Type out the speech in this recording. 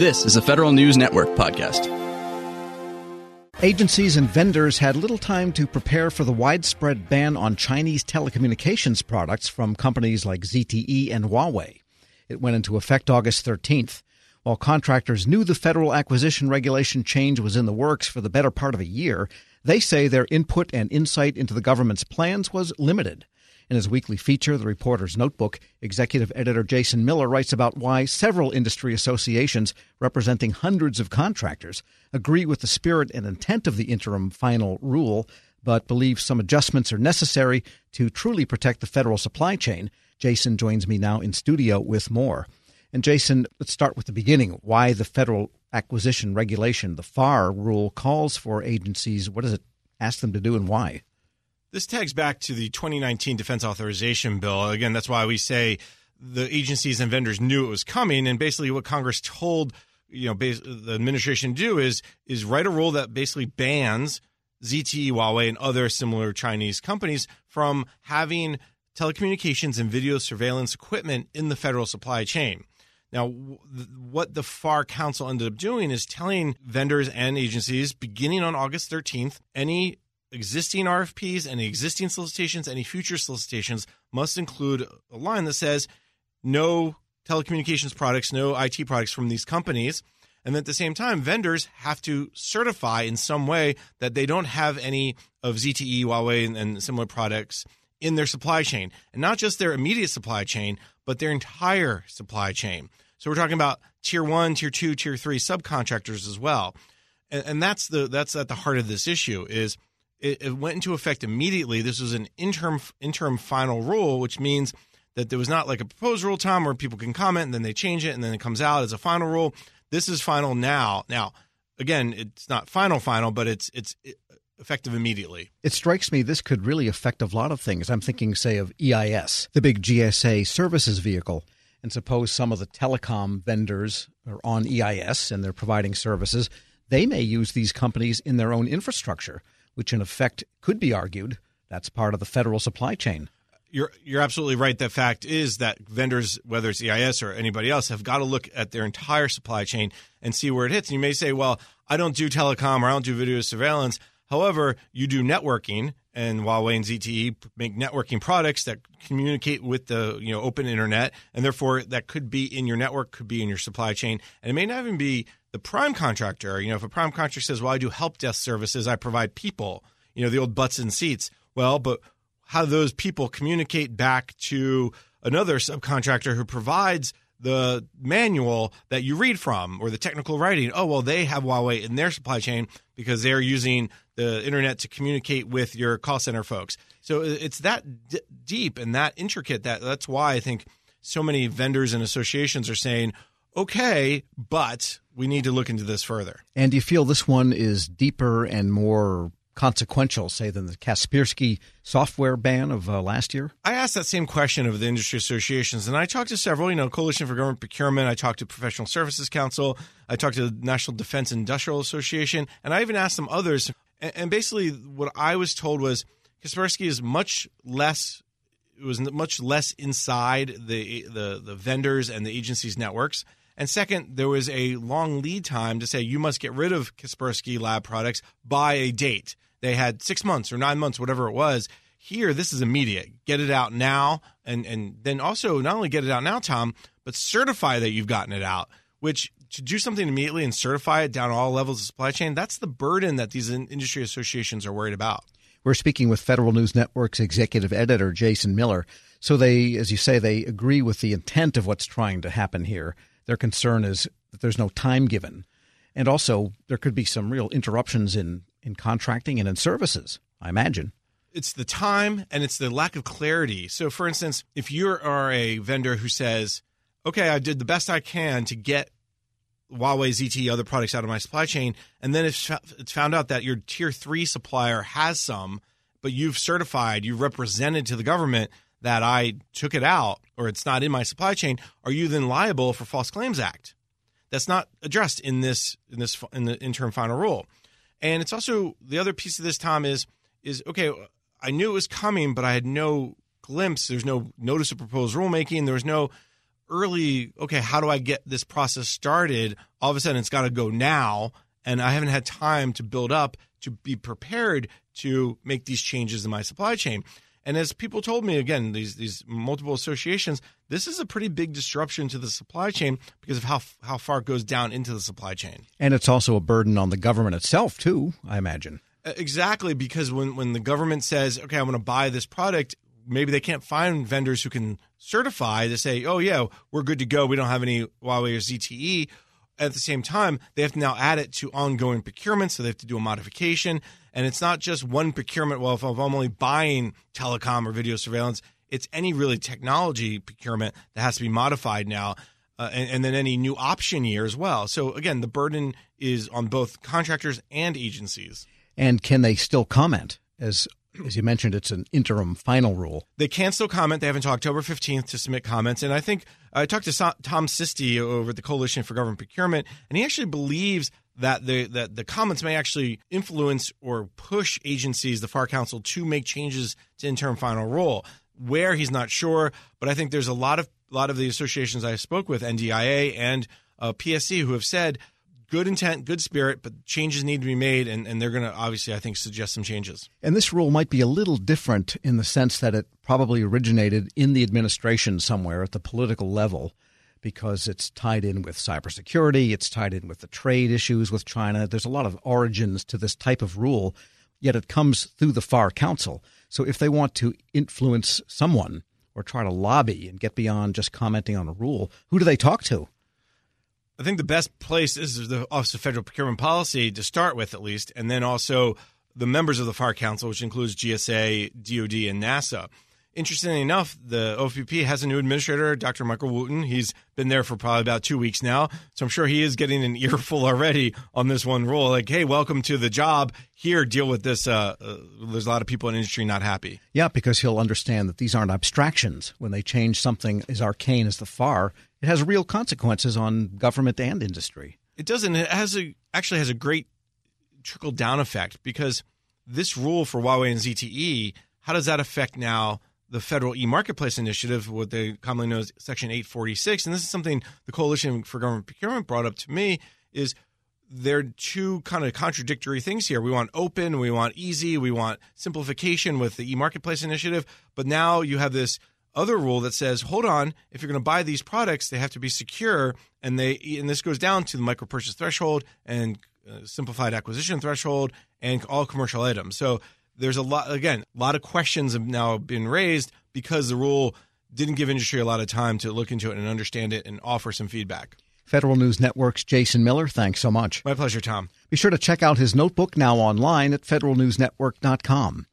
This is a Federal News Network podcast. Agencies and vendors had little time to prepare for the widespread ban on Chinese telecommunications products from companies like ZTE and Huawei. It went into effect August 13th. While contractors knew the Federal Acquisition Regulation change was in the works for the better part of a year, they say their input and insight into the government's plans was limited. In his weekly feature, The Reporter's Notebook, executive editor Jason Miller writes about why several industry associations representing hundreds of contractors agree with the spirit and intent of the interim final rule, but believe some adjustments are necessary to truly protect the federal supply chain. Jason joins me now in studio with more. And Jason, let's start with the beginning. Why the Federal Acquisition Regulation, the FAR rule, calls for agencies. What does it ask them to do and why? This tags back to the 2019 Defense Authorization Bill. Again, that's why we say the agencies and vendors knew it was coming. And basically what Congress told the administration to do is write a rule that basically bans ZTE, Huawei, and other similar Chinese companies from having telecommunications and video surveillance equipment in the federal supply chain. Now, what the FAR Council ended up doing is telling vendors and agencies, beginning on August 13th, any existing RFPs, any existing solicitations, any future solicitations must include a line that says no telecommunications products, no IT products from these companies. And at the same time, vendors have to certify in some way that they don't have any of ZTE, Huawei, and similar products in their supply chain. And not just their immediate supply chain, but their entire supply chain. So we're talking about tier one, tier two, tier three subcontractors as well. And that's at the heart of this issue is it went into effect immediately. This was an interim final rule, which means that there was not like a proposed rule, Tom, where people can comment and then they change it and then it comes out as a final rule. This is final now. Now, again, it's not final, but it's effective immediately. It strikes me this could really affect a lot of things. I'm thinking, say, of EIS, the big GSA services vehicle. And suppose some of the telecom vendors are on EIS and they're providing services. They may use these companies in their own infrastructure, which in effect could be argued that's part of the federal supply chain. You're absolutely right. The fact is that vendors, whether it's EIS or anybody else, have got to look at their entire supply chain and see where it hits. And you may say, well, I don't do telecom or I don't do video surveillance. However, you do networking, and Huawei and ZTE make networking products that communicate with the open internet, and therefore that could be in your network, could be in your supply chain. And it may not even be the prime contractor. If a prime contractor says, well, I do help desk services, I provide people, the old butts in seats. Well, but how do those people communicate back to another subcontractor who provides the manual that you read from or the technical writing? Oh, well, they have Huawei in their supply chain because they're using the internet to communicate with your call center folks. So it's that deep and that intricate. That's why I think so many vendors and associations are saying, okay, but we need to look into this further. And do you feel this one is deeper and more consequential, say, than the Kaspersky software ban of last year? I asked that same question of the industry associations, and I talked to several, Coalition for Government Procurement. I talked to Professional Services Council. I talked to the National Defense Industrial Association, and I even asked some others. And basically what I was told was Kaspersky is much less inside the vendors and the agencies' networks. And second, there was a long lead time to say you must get rid of Kaspersky Lab products by a date. They had 6 months or 9 months, whatever it was. Here, this is immediate. Get it out now. And then also not only get it out now, Tom, but certify that you've gotten it out, which to do something immediately and certify it down all levels of supply chain, that's the burden that these industry associations are worried about. We're speaking with Federal News Network's executive editor, Jason Miller. So they, as you say, they agree with the intent of what's trying to happen here. Their concern is that there's no time given. And also, there could be some real interruptions in contracting and in services, I imagine. It's the time and it's the lack of clarity. So, for instance, if you are a vendor who says, okay, I did the best I can to get Huawei, ZTE, other products out of my supply chain, and then it's found out that your tier three supplier has some, but you've certified, you've represented to the government that I took it out or it's not in my supply chain, are you then liable for False Claims Act? That's not addressed in the interim final rule. And it's also the other piece of this, Tom, is okay, I knew it was coming, but I had no glimpse. There's no notice of proposed rulemaking. There was no early, okay, how do I get this process started? All of a sudden, it's got to go now, and I haven't had time to build up to be prepared to make these changes in my supply chain. And as people told me, again, these multiple associations, this is a pretty big disruption to the supply chain because of how far it goes down into the supply chain. And it's also a burden on the government itself, too, I imagine. Exactly, because when the government says, okay, I'm going to buy this product, maybe they can't find vendors who can certify to say, oh, yeah, we're good to go. We don't have any Huawei or ZTE. At the same time, they have to now add it to ongoing procurement, so they have to do a modification. And it's not just one procurement. Well, if I'm only buying telecom or video surveillance, it's any really technology procurement that has to be modified now, and then any new option year as well. So, again, the burden is on both contractors and agencies. And can they still comment? As you mentioned, it's an interim final rule. They can still comment. They have until October 15th to submit comments. And I think I talked to Tom Sisti over at the Coalition for Government Procurement, and he actually believes that the comments may actually influence or push agencies, the FAR Council, to make changes to interim final rule. Where, he's not sure, but I think there's a lot of the associations I spoke with, NDIA and PSC, who have said – good intent, good spirit, but changes need to be made, and they're going to obviously, I think, suggest some changes. And this rule might be a little different in the sense that it probably originated in the administration somewhere at the political level, because it's tied in with cybersecurity, it's tied in with the trade issues with China. There's a lot of origins to this type of rule, yet it comes through the FAR Council. So if they want to influence someone or try to lobby and get beyond just commenting on a rule, who do they talk to? I think the best place is the Office of Federal Procurement Policy to start with, at least, and then also the members of the FAR Council, which includes GSA, DOD, and NASA. Interestingly enough, the OFPP has a new administrator, Dr. Michael Wooten. He's been there for probably about 2 weeks now, so I'm sure he is getting an earful already on this one rule. Like, hey, welcome to the job. Here, deal with this. There's a lot of people in industry not happy. Yeah, because he'll understand that these aren't abstractions. When they change something as arcane as the FAR, it has real consequences on government and industry. It doesn't. It has actually has a great trickle-down effect, because this rule for Huawei and ZTE, how does that affect now the federal e-marketplace initiative, what they commonly know as Section 846? And this is something the Coalition for Government Procurement brought up to me, is there are two kind of contradictory things here. We want open, we want easy, we want simplification with the e-marketplace initiative, but now you have this other rule that says, hold on, if you're going to buy these products, they have to be secure, and this goes down to the micro-purchase threshold and simplified acquisition threshold and all commercial items. So there's a lot of questions have now been raised because the rule didn't give industry a lot of time to look into it and understand it and offer some feedback. Federal News Network's Jason Miller, thanks so much. My pleasure, Tom. Be sure to check out his notebook now online at federalnewsnetwork.com.